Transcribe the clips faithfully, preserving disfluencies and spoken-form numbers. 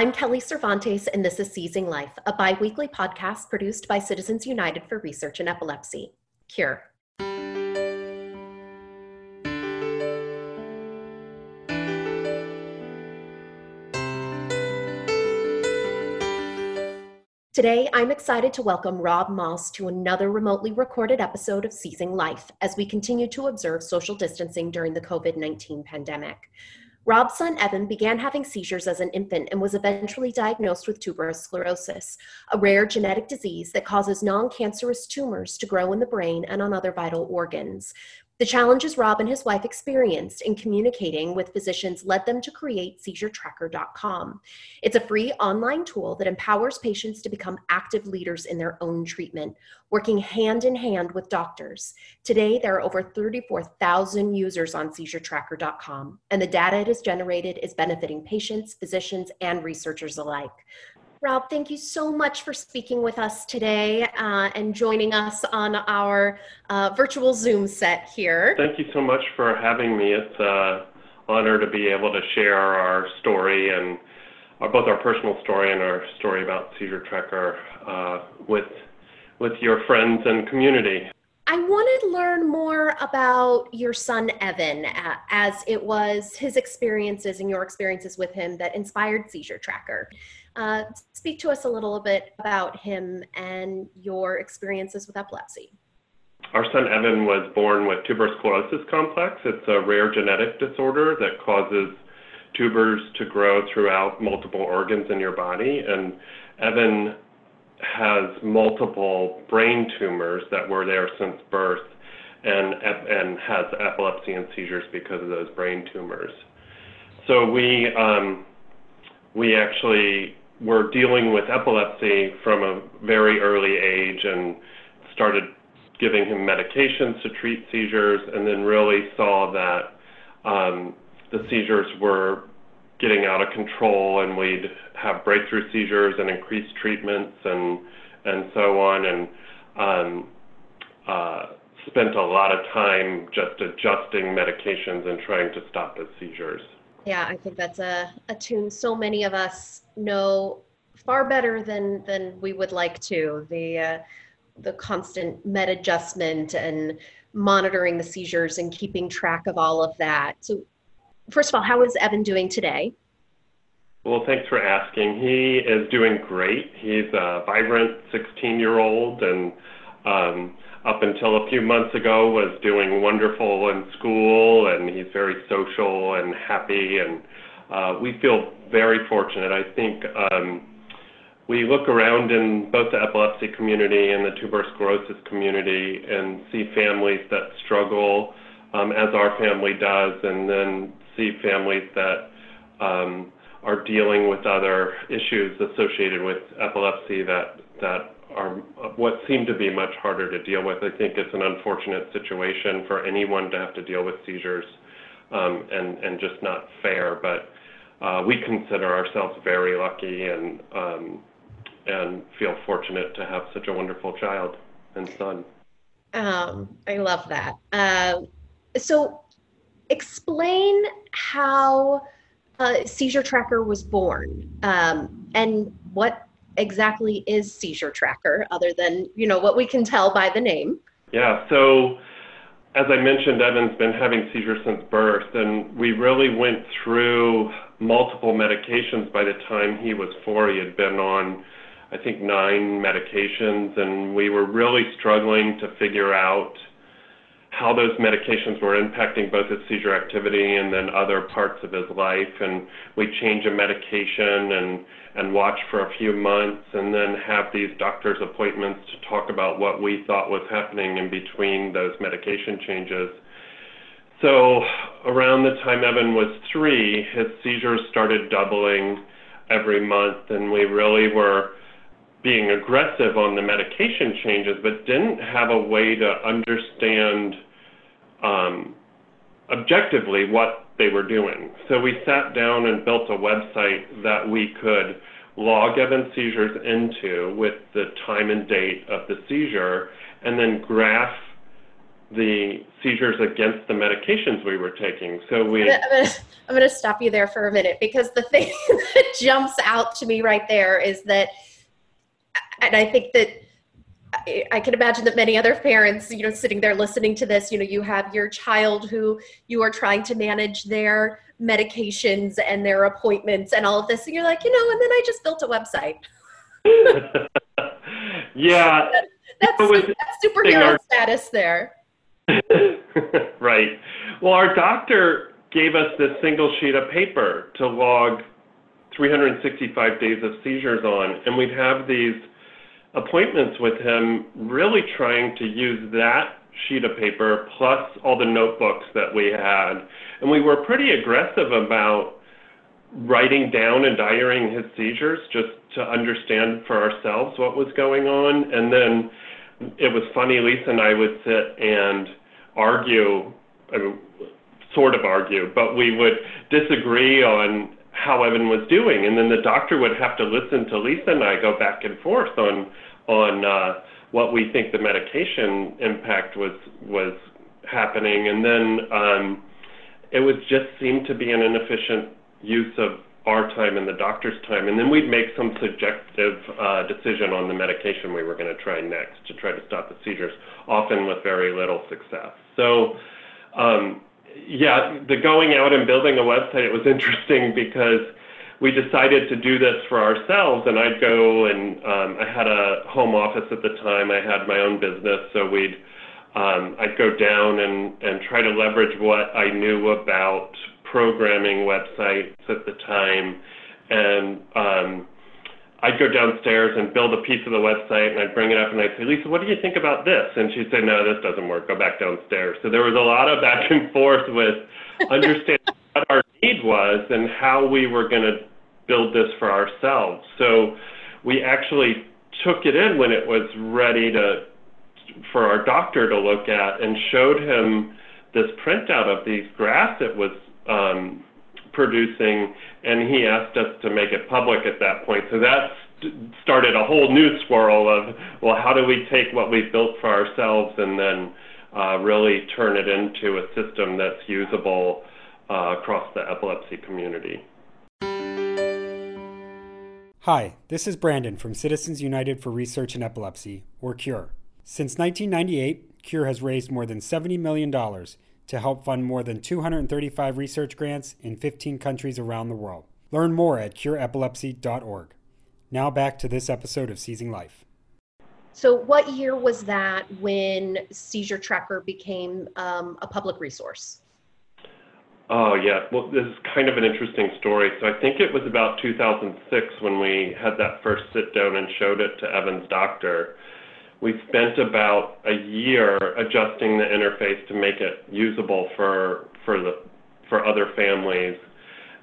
I'm Kelly Cervantes, and this is Seizing Life, a bi-weekly podcast produced by Citizens United for Research in Epilepsy, Cure. Today, I'm excited to welcome Rob Moss to another remotely recorded episode of Seizing Life as we continue to observe social distancing during the COVID nineteen pandemic. Rob's son, Evan, began having seizures as an infant and was eventually diagnosed with tuberous sclerosis, a rare genetic disease that causes non-cancerous tumors to grow in the brain and on other vital organs. The challenges Rob and his wife experienced in communicating with physicians led them to create Seizure Tracker dot com. It's a free online tool that empowers patients to become active leaders in their own treatment, working hand in hand with doctors. Today, there are over thirty-four thousand users on Seizure Tracker dot com, and the data it has generated is benefiting patients, physicians, and researchers alike. Rob, thank you so much for speaking with us today uh, and joining us on our uh, virtual Zoom set here. Thank you so much for having me. It's an honor to be able to share our story and our, both our personal story and our story about Seizure Tracker uh, with, with your friends and community. I want to learn more about your son, Evan, uh, as it was his experiences and your experiences with him that inspired Seizure Tracker. Uh, speak to us a little bit about him and your experiences with epilepsy. Our son Evan was born with tuberous sclerosis complex. It's a rare genetic disorder that causes tubers to grow throughout multiple organs in your body. And Evan has multiple brain tumors that were there since birth and, and has epilepsy and seizures because of those brain tumors. So we, um, we actually were dealing with epilepsy from a very early age and started giving him medications to treat seizures, and then really saw that um, the seizures were getting out of control, and we'd have breakthrough seizures and increased treatments and and so on, and um, uh, spent a lot of time just adjusting medications and trying to stop his seizures. Yeah, I think that's a, a tune so many of us know far better than than we would like to. The uh, the constant med adjustment and monitoring the seizures and keeping track of all of that. So, first of all, how is Evan doing today? Well, thanks for asking. He is doing great. He's a vibrant sixteen-year-old, and um, up until a few months ago was doing wonderful in school, and he's very social and happy, and uh, we feel very fortunate. I think um, we look around in both the epilepsy community and the tuberous sclerosis community and see families that struggle, um, as our family does, and then see families that um, are dealing with other issues associated with epilepsy that that are what seem to be much harder to deal with. I think it's an unfortunate situation for anyone to have to deal with seizures, um, and, and just not fair, but uh, we consider ourselves very lucky and, um, and feel fortunate to have such a wonderful child and son. Um, I love that. Uh, so explain how uh, Seizure Tracker was born, um, and what exactly is Seizure Tracker, other than, you know, what we can tell by the name? Yeah, so as I mentioned, Evan's been having seizures since birth, and we really went through multiple medications. By the time he was four, he had been on, I think, nine medications, and we were really struggling to figure out how those medications were impacting both his seizure activity and then other parts of his life. And we change a medication and, and watch for a few months and then have these doctor's appointments to talk about what we thought was happening in between those medication changes. So around the time Evan was three, his seizures started doubling every month, and we really were being aggressive on the medication changes, but didn't have a way to understand um, objectively what they were doing. So we sat down and built a website that we could log Evan's seizures into with the time and date of the seizure, and then graph the seizures against the medications we were taking. So we. I'm gonna, I'm gonna stop you there for a minute, because the thing that jumps out to me right there is that, and I think that I, I can imagine that many other parents, you know, sitting there listening to this, you know, you have your child who you are trying to manage their medications and their appointments and all of this, and you're like, you know, and then I just built a website. Yeah. That's, that's superhero our, status there. Right. Well, our doctor gave us this single sheet of paper to log three hundred sixty-five days of seizures on, and we'd have these appointments with him really trying to use that sheet of paper plus all the notebooks that we had. And we were pretty aggressive about writing down and diarying his seizures just to understand for ourselves what was going on. And then it was funny, Lisa and I would sit and argue, I mean, sort of argue, but we would disagree on how Evan was doing. And then the doctor would have to listen to Lisa and I go back and forth on on uh, what we think the medication impact was, was happening. And then um, it would just seem to be an inefficient use of our time and the doctor's time, and then we'd make some subjective uh, decision on the medication we were going to try next to try to stop the seizures, often with very little success. So um, yeah, the going out and building a website, it was interesting because we decided to do this for ourselves, and I'd go and um, I had a home office at the time, I had my own business, so we'd um, I'd go down and, and try to leverage what I knew about programming websites at the time, and um, I'd go downstairs and build a piece of the website, and I'd bring it up and I'd say, Lisa, what do you think about this? And she'd say, no, this doesn't work, go back downstairs. So there was a lot of back and forth with understanding what our need was and how we were going to build this for ourselves. So we actually took it in when it was ready to for our doctor to look at, and showed him this printout of these graphs it was Um, producing, and he asked us to make it public at that point. So that st- started a whole new swirl of, well, how do we take what we've built for ourselves and then uh, really turn it into a system that's usable uh, across the epilepsy community. Hi, this is Brandon from Citizens United for Research in Epilepsy, or Cure. Since nineteen ninety-eight, Cure has raised more than seventy million dollars to help fund more than two hundred thirty-five research grants in fifteen countries around the world. Learn more at cure epilepsy dot org. Now back to this episode of Seizing Life. So what year was that when Seizure Tracker became um, a public resource? Oh yeah, well this is kind of an interesting story. So I think it was about two thousand six when we had that first sit down and showed it to Evan's doctor. We spent about a year adjusting the interface to make it usable for for the for other families,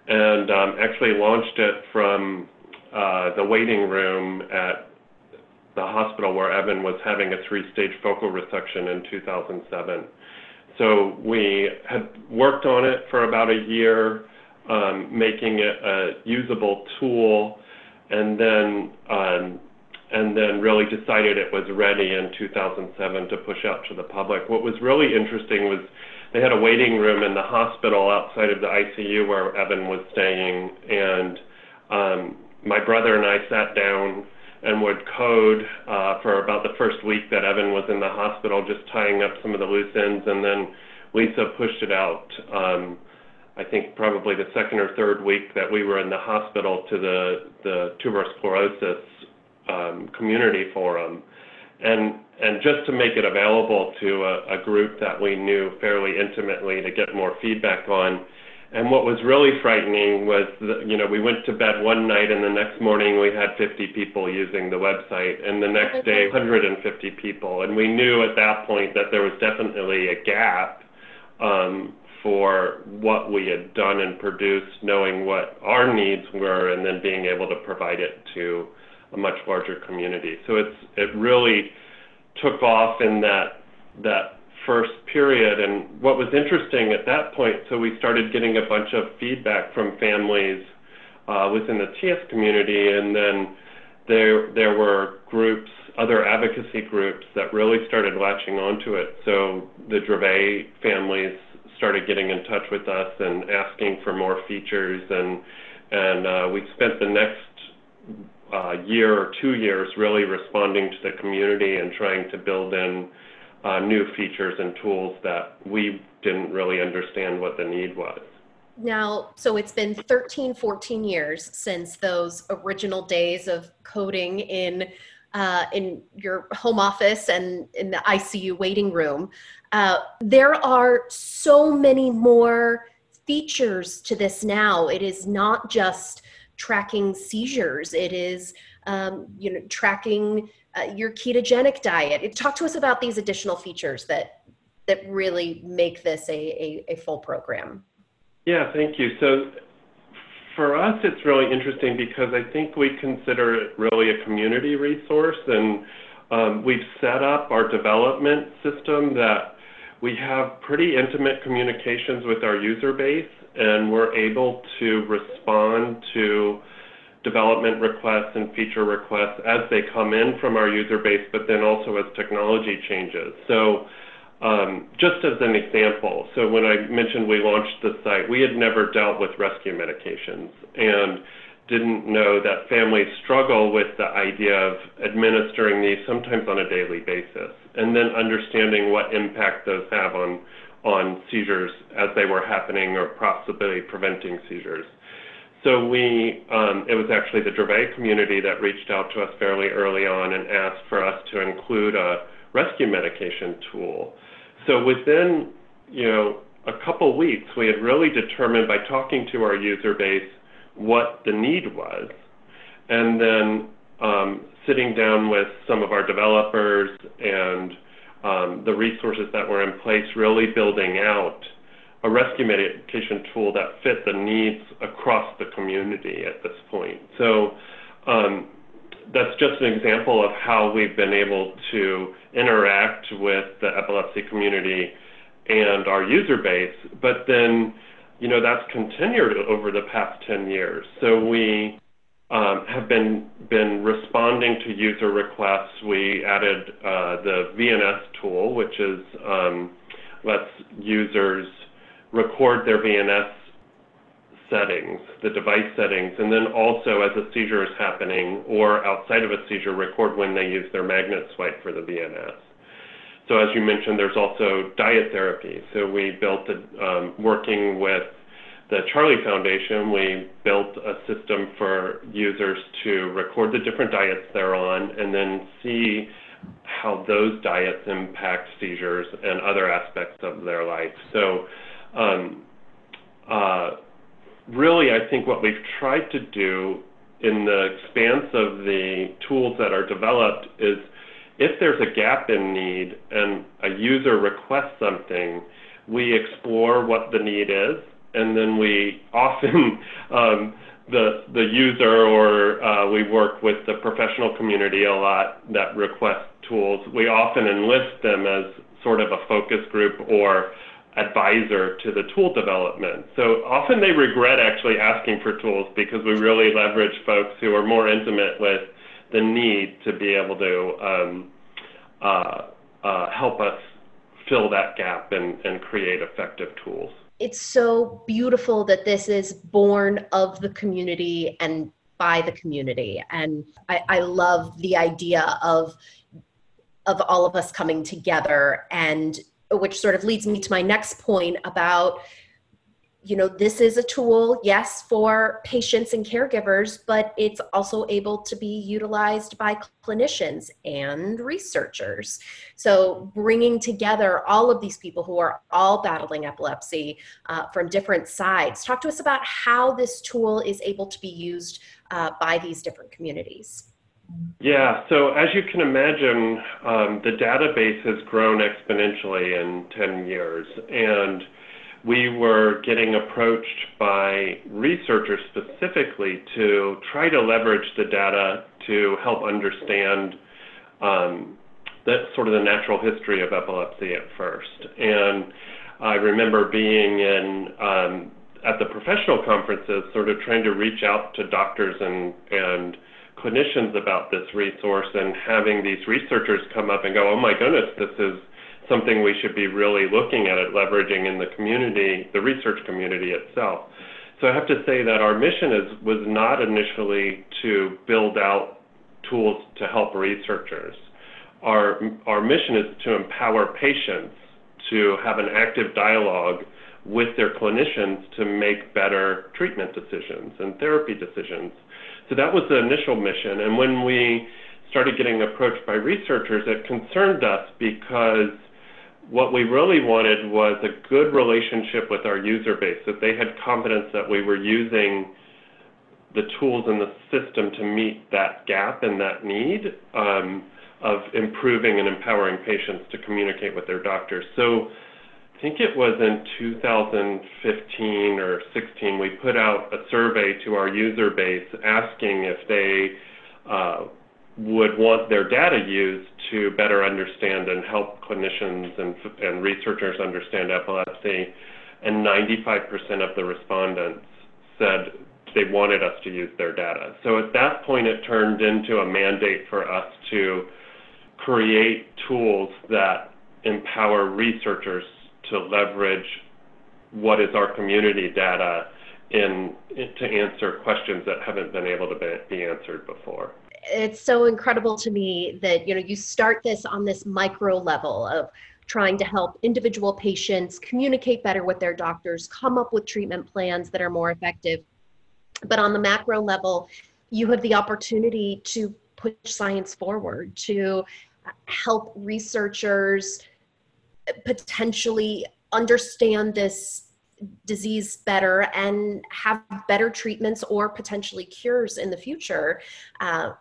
and um, actually launched it from uh, the waiting room at the hospital where Evan was having a three-stage focal resection in two thousand seven. So we had worked on it for about a year, um, making it a usable tool, and then. Um, and then really decided it was ready in two thousand seven to push out to the public. What was really interesting was they had a waiting room in the hospital outside of the I C U where Evan was staying, and um, my brother and I sat down and would code uh, for about the first week that Evan was in the hospital, just tying up some of the loose ends, and then Lisa pushed it out, um, I think probably the second or third week that we were in the hospital, to the, the tuberous sclerosis Um, community forum, and and just to make it available to a, a group that we knew fairly intimately to get more feedback on. And what was really frightening was that, you know, we went to bed one night and the next morning we had fifty people using the website, and the next day one hundred fifty people, and we knew at that point that there was definitely a gap um, for what we had done and produced, knowing what our needs were and then being able to provide it to a much larger community. So it's it really took off in that that first period. And what was interesting at that point, so we started getting a bunch of feedback from families uh, within the T S community, and then there there were groups other advocacy groups that really started latching onto it. So the Dravet families started getting in touch with us and asking for more features, and and uh, we spent the next uh, year or two years really responding to the community and trying to build in uh, new features and tools that we didn't really understand what the need was. Now, so it's been thirteen, fourteen years since those original days of coding in uh, in your home office and in the I C U waiting room. Uh, there are so many more features to this now. It is not just tracking seizures. It is um, you know, tracking uh, your ketogenic diet. Talk to us about these additional features that that really make this a, a, a full program. Yeah, thank you. So for us, it's really interesting because I think we consider it really a community resource, and um, we've set up our development system that we have pretty intimate communications with our user base, and we're able to respond to development requests and feature requests as they come in from our user base, but then also as technology changes. So. Um, just as an example, so when I mentioned we launched the site, we had never dealt with rescue medications and didn't know that families struggle with the idea of administering these sometimes on a daily basis, and then understanding what impact those have on, on seizures as they were happening or possibly preventing seizures. So we, um, it was actually the Dravet community that reached out to us fairly early on and asked for us to include a rescue medication tool. So within, you know, a couple weeks, we had really determined by talking to our user base what the need was, and then um, sitting down with some of our developers and um, the resources that were in place, really building out a rescue medication tool that fit the needs across the community at this point. So um, that's just an example of how we've been able to interact with the epilepsy community and our user base. But then, you know, that's continued over the past ten years. So we um, have been, been responding to user requests. We added uh, the V N S tool, which is um, lets users record their V N S settings, the device settings, and then also as a seizure is happening or outside of a seizure, record when they use their magnet swipe for the V N S. So as you mentioned, there's also diet therapy. So we built, a, um, working with the Charlie Foundation, we built a system for users to record the different diets they're on and then see how those diets impact seizures and other aspects of their life. So, um, uh, really, I think what we've tried to do in the expanse of the tools that are developed is if there's a gap in need and a user requests something, we explore what the need is, and then we often, um, the, the user or uh, we work with the professional community a lot that request tools, we often enlist them as sort of a focus group or advisor to the tool development. So often they regret actually asking for tools because we really leverage folks who are more intimate with the need to be able to um, uh, uh, help us fill that gap and, and create effective tools. It's so beautiful that this is born of the community and by the community. And I, I love the idea of, of all of us coming together, and which sort of leads me to my next point about, you know, this is a tool, yes, for patients and caregivers, but it's also able to be utilized by clinicians and researchers. So bringing together all of these people who are all battling epilepsy uh, from different sides. Talk to us about how this tool is able to be used uh, by these different communities. Yeah, so as you can imagine, um, the database has grown exponentially in ten years, and we were getting approached by researchers specifically to try to leverage the data to help understand um, that sort of the natural history of epilepsy at first. And I remember being in um, at the professional conferences sort of trying to reach out to doctors and, and clinicians about this resource and having these researchers come up and go, oh my goodness, this is something we should be really looking at, at leveraging in the community, the research community itself. So I have to say that our mission is was not initially to build out tools to help researchers. Our, our mission is to empower patients to have an active dialogue with their clinicians to make better treatment decisions and therapy decisions. So that was the initial mission. And when we started getting approached by researchers, it concerned us because what we really wanted was a good relationship with our user base, that they had confidence that we were using the tools in the system to meet that gap and that need um, of improving and empowering patients to communicate with their doctors. So I think it was in two thousand fifteen or sixteen, we put out a survey to our user base asking if they uh, would want their data used to better understand and help clinicians and, and researchers understand epilepsy, and ninety-five percent of the respondents said they wanted us to use their data. So at that point, it turned into a mandate for us to create tools that empower researchers to leverage what is our community data in, in to answer questions that haven't been able to be, be answered before. It's so incredible to me that, you know, you start this on this micro level of trying to help individual patients communicate better with their doctors, come up with treatment plans that are more effective. But on the macro level, you have the opportunity to push science forward, to help researchers potentially understand this disease better and have better treatments or potentially cures in the future. Uh,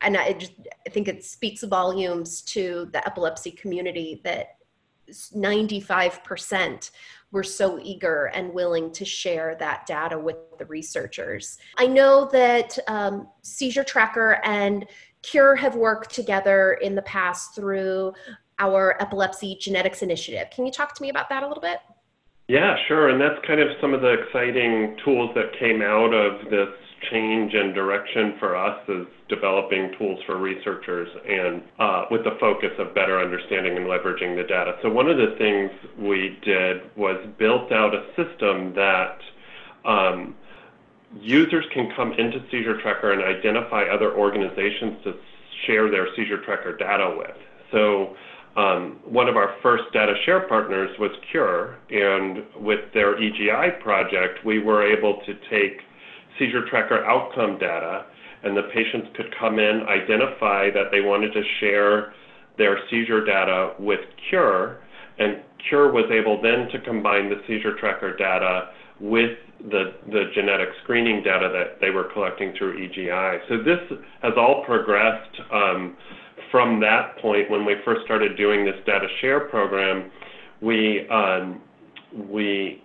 and I, just, I think it speaks volumes to the epilepsy community that ninety-five percent were so eager and willing to share that data with the researchers. I know that um, Seizure Tracker and Cure have worked together in the past through our Epilepsy Genetics Initiative. Can you talk to me about that a little bit? Yeah, sure. And that's kind of some of the exciting tools that came out of this change and direction for us is developing tools for researchers and uh, with the focus of better understanding and leveraging the data. So one of the things we did was built out a system that um, users can come into Seizure Tracker and identify other organizations to share their Seizure Tracker data with. So Um, one of our first data share partners was Cure, and with their E G I project, we were able to take Seizure Tracker outcome data, and the patients could come in, identify that they wanted to share their seizure data with Cure, and Cure was able then to combine the Seizure Tracker data with the, the genetic screening data that they were collecting through E G I. So this has all progressed um, from that point. When we first started doing this data share program, we, um, we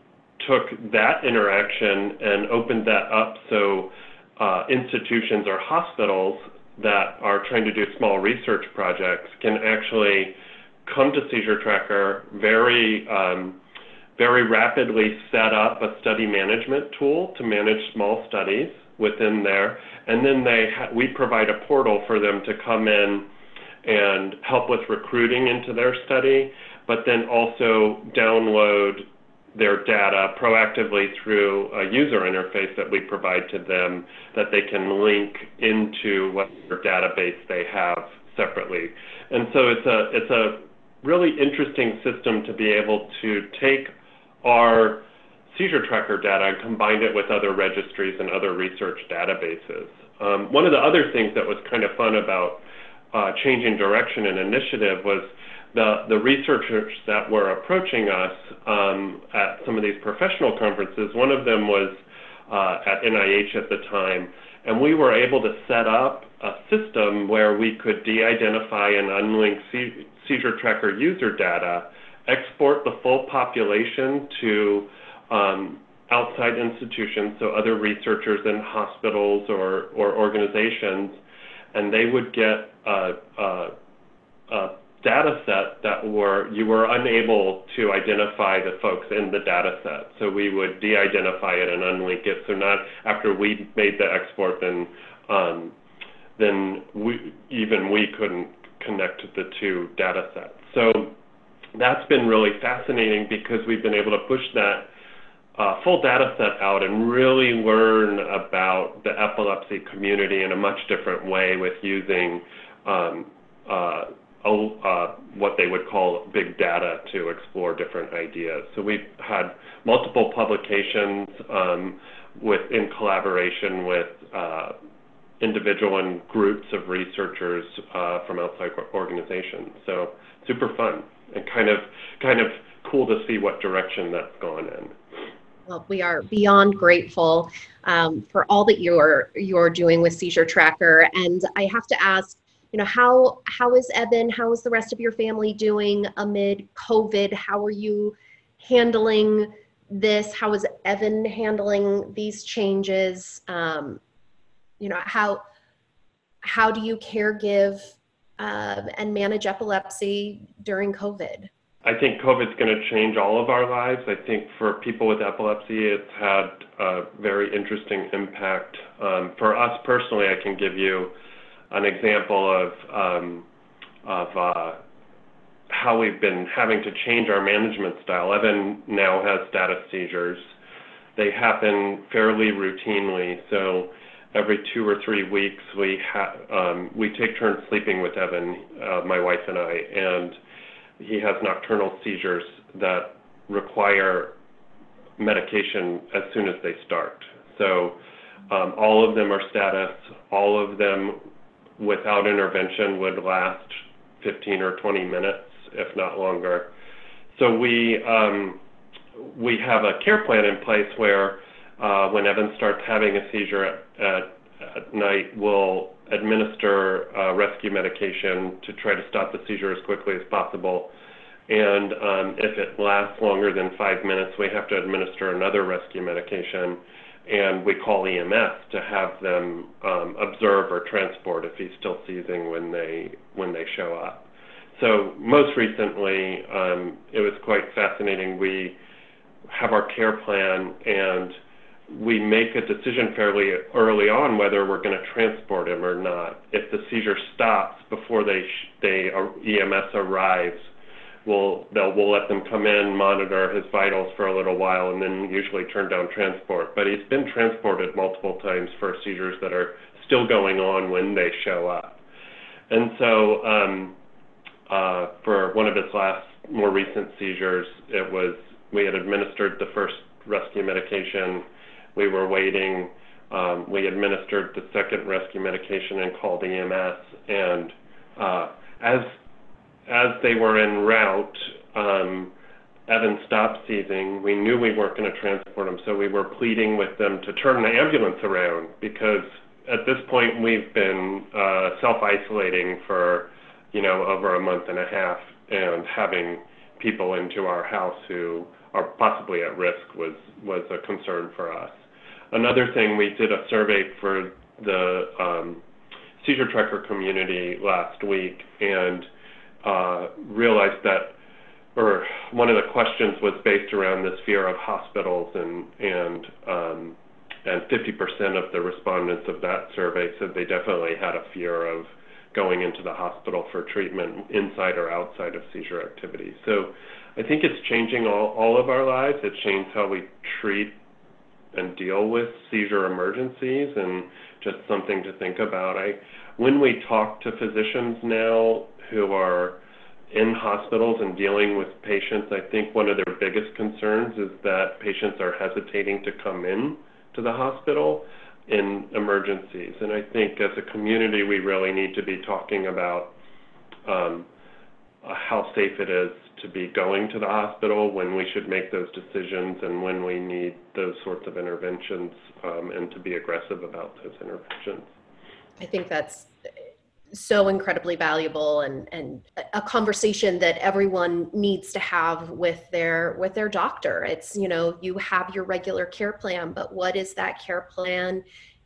took that interaction and opened that up so uh, institutions or hospitals that are trying to do small research projects can actually come to Seizure Tracker very um, very rapidly, set up a study management tool to manage small studies within there, and then they ha we provide a portal for them to come in and help with recruiting into their study, but then also download their data proactively through a user interface that we provide to them that they can link into whatever database they have separately. And so it's a, it's a really interesting system to be able to take our Seizure Tracker data and combined it with other registries and other research databases. Um, one of the other things that was kind of fun about uh, changing direction and initiative was the, the researchers that were approaching us um, at some of these professional conferences. One of them was uh, at N I H at the time, and we were able to set up a system where we could de-identify and unlink se Seizure Tracker user data, export the full population to um, outside institutions, so other researchers in hospitals or, or organizations, and they would get a, a, a data set that were, you were unable to identify the folks in the data set. So we would de-identify it and unlink it. So not after we made the export, then um, then we, even we couldn't connect the two data sets. So that's been really fascinating because we've been able to push that uh, full data set out and really learn about the epilepsy community in a much different way with using um, uh, Uh, what they would call big data to explore different ideas. So we've had multiple publications um, with, in collaboration with uh, individual and groups of researchers uh, from outside organizations. So super fun and kind of kind of cool to see what direction that's gone in. Well, we are beyond grateful um, for all that you're you're doing with Seizure Tracker, and I have to ask, you know, how, how is Evan, how is the rest of your family doing amid COVID? How are you handling this? How is Evan handling these changes? Um, you know, how, how do you care give uh, and manage epilepsy during COVID? I think COVID's going to change all of our lives. I think for people with epilepsy, it's had a very interesting impact. Um, for us personally, I can give you an example of um, of uh, how we've been having to change our management style. Evan now has status seizures. They happen fairly routinely, so every two or three weeks we ha um, we take turns sleeping with Evan, uh, my wife and I, and he has nocturnal seizures that require medication as soon as they start. So um, all of them are status. All of them, without intervention, would last fifteen or twenty minutes, if not longer. So we um, we have a care plan in place where uh, when Evan starts having a seizure at, at, at night, we'll administer uh, rescue medication to try to stop the seizure as quickly as possible. And um, if it lasts longer than five minutes, we have to administer another rescue medication. And we call E M S to have them um, observe or transport if he's still seizing when they when they show up. So most recently, um, it was quite fascinating. We have our care plan, and we make a decision fairly early on whether we're going to transport him or not. If the seizure stops before they sh they uh, E M S arrives, we'll they'll we'll let them come in, monitor his vitals for a little while, and then usually turn down transport. But he's been transported multiple times for seizures that are still going on when they show up. And so um, uh, for one of his last more recent seizures, it was we had administered the first rescue medication. We were waiting. Um, we administered the second rescue medication and called E M S. And uh, as As they were en route, um, Evan stopped seizing. We knew we weren't going to transport him, so we were pleading with them to turn the ambulance around because at this point we've been uh, self-isolating for, you know, over a month and a half, and having people into our house who are possibly at risk was, was a concern for us. Another thing, we did a survey for the um, Seizure Tracker community last week, and Uh, realized that, or one of the questions was based around this fear of hospitals, and and um, and fifty percent of the respondents of that survey said they definitely had a fear of going into the hospital for treatment inside or outside of seizure activity. So I think it's changing all, all of our lives. It changed how we treat and deal with seizure emergencies, and just something to think about. I, when we talk to physicians now who are in hospitals and dealing with patients, I think one of their biggest concerns is that patients are hesitating to come in to the hospital in emergencies. And I think as a community, we really need to be talking about um, uh, how safe it is to be going to the hospital, when we should make those decisions, and when we need those sorts of interventions, um, and to be aggressive about those interventions. I think that's so incredibly valuable, and, and a conversation that everyone needs to have with their with their doctor. It's, you know, you have your regular care plan, but what is that care plan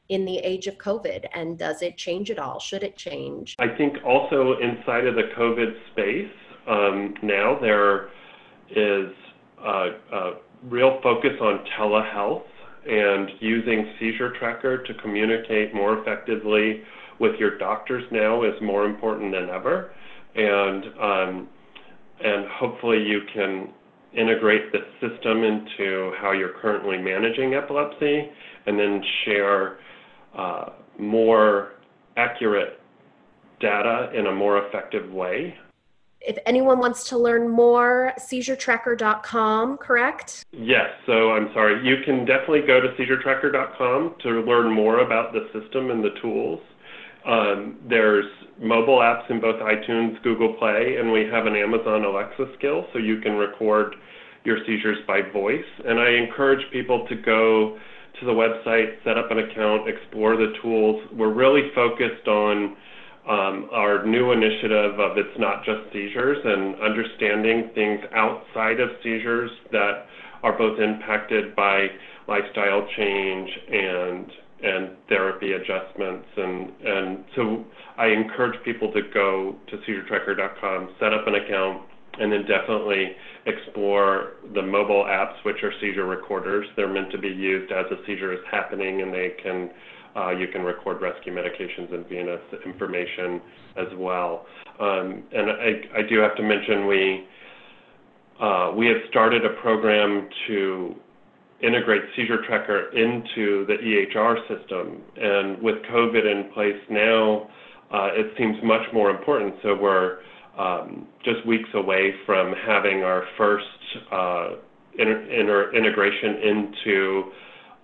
in the age of COVID, and does it change at all? Should it change? I think also inside of the COVID space, um, now there is a, a real focus on telehealth and using Seizure Tracker to communicate more effectively with your doctors now is more important than ever. And, um, and hopefully you can integrate this system into how you're currently managing epilepsy, and then share uh, more accurate data in a more effective way. If anyone wants to learn more, Seizure Tracker dot com, correct? Yes, so I'm sorry. You can definitely go to Seizure Tracker dot com to learn more about the system and the tools. Um, there's mobile apps in both iTunes, Google Play, and we have an Amazon Alexa skill, so you can record your seizures by voice. And I encourage people to go to the website, set up an account, explore the tools. We're really focused on um, our new initiative of it's not just seizures, and understanding things outside of seizures that are both impacted by lifestyle change and and therapy adjustments. And, and so I encourage people to go to Seizure Tracker dot com, set up an account, and then definitely explore the mobile apps, which are seizure recorders. They're meant to be used as a seizure is happening, and they can, uh, you can record rescue medications and V N S information as well. Um, and I, I do have to mention we, uh, we have started a program to integrate Seizure Tracker into the E H R system. And with COVID in place now, uh, it seems much more important. So we're um, just weeks away from having our first uh, inter- inter- integration into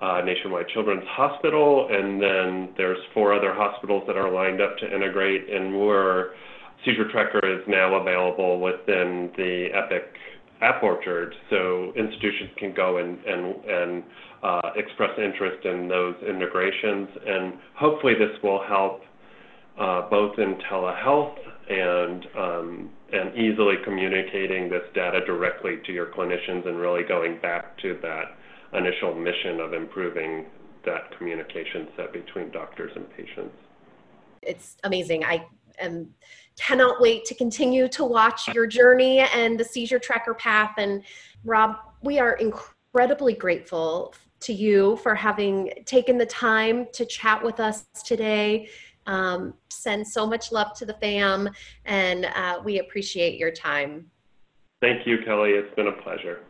uh, Nationwide Children's Hospital. And then there's four other hospitals that are lined up to integrate. And we're, Seizure Tracker is now available within the Epic App Orchard, so institutions can go and, and, and uh, express interest in those integrations. And hopefully this will help uh, both in telehealth and, um, and easily communicating this data directly to your clinicians, and really going back to that initial mission of improving that communication set between doctors and patients. It's amazing. I Um, cannot wait to continue to watch your journey and the Seizure Tracker path. And Rob, we are incredibly grateful to you for having taken the time to chat with us today. Um, send so much love to the fam, and uh, we appreciate your time. Thank you, Kelly. It's been a pleasure.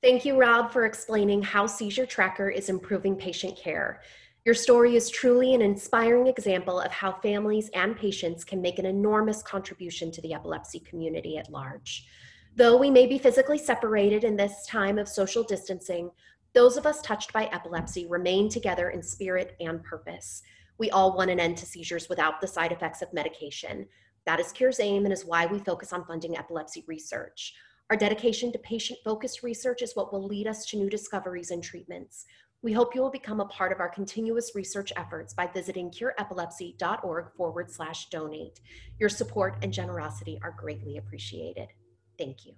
Thank you, Rob, for explaining how Seizure Tracker is improving patient care. Your story is truly an inspiring example of how families and patients can make an enormous contribution to the epilepsy community at large. Though we may be physically separated in this time of social distancing, those of us touched by epilepsy remain together in spirit and purpose. We all want an end to seizures without the side effects of medication. That is Cure's aim, and is why we focus on funding epilepsy research. Our dedication to patient-focused research is what will lead us to new discoveries and treatments. We hope you will become a part of our continuous research efforts by visiting cureepilepsy.org forward slash donate. Your support and generosity are greatly appreciated. Thank you.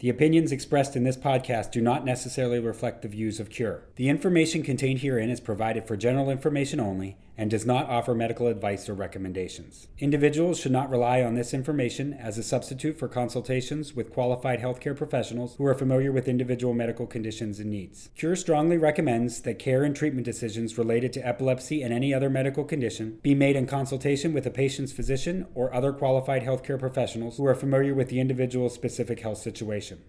The opinions expressed in this podcast do not necessarily reflect the views of Cure. The information contained herein is provided for general information only and does not offer medical advice or recommendations. Individuals should not rely on this information as a substitute for consultations with qualified healthcare professionals who are familiar with individual medical conditions and needs. Cure strongly recommends that care and treatment decisions related to epilepsy and any other medical condition be made in consultation with a patient's physician or other qualified healthcare professionals who are familiar with the individual's specific health situation.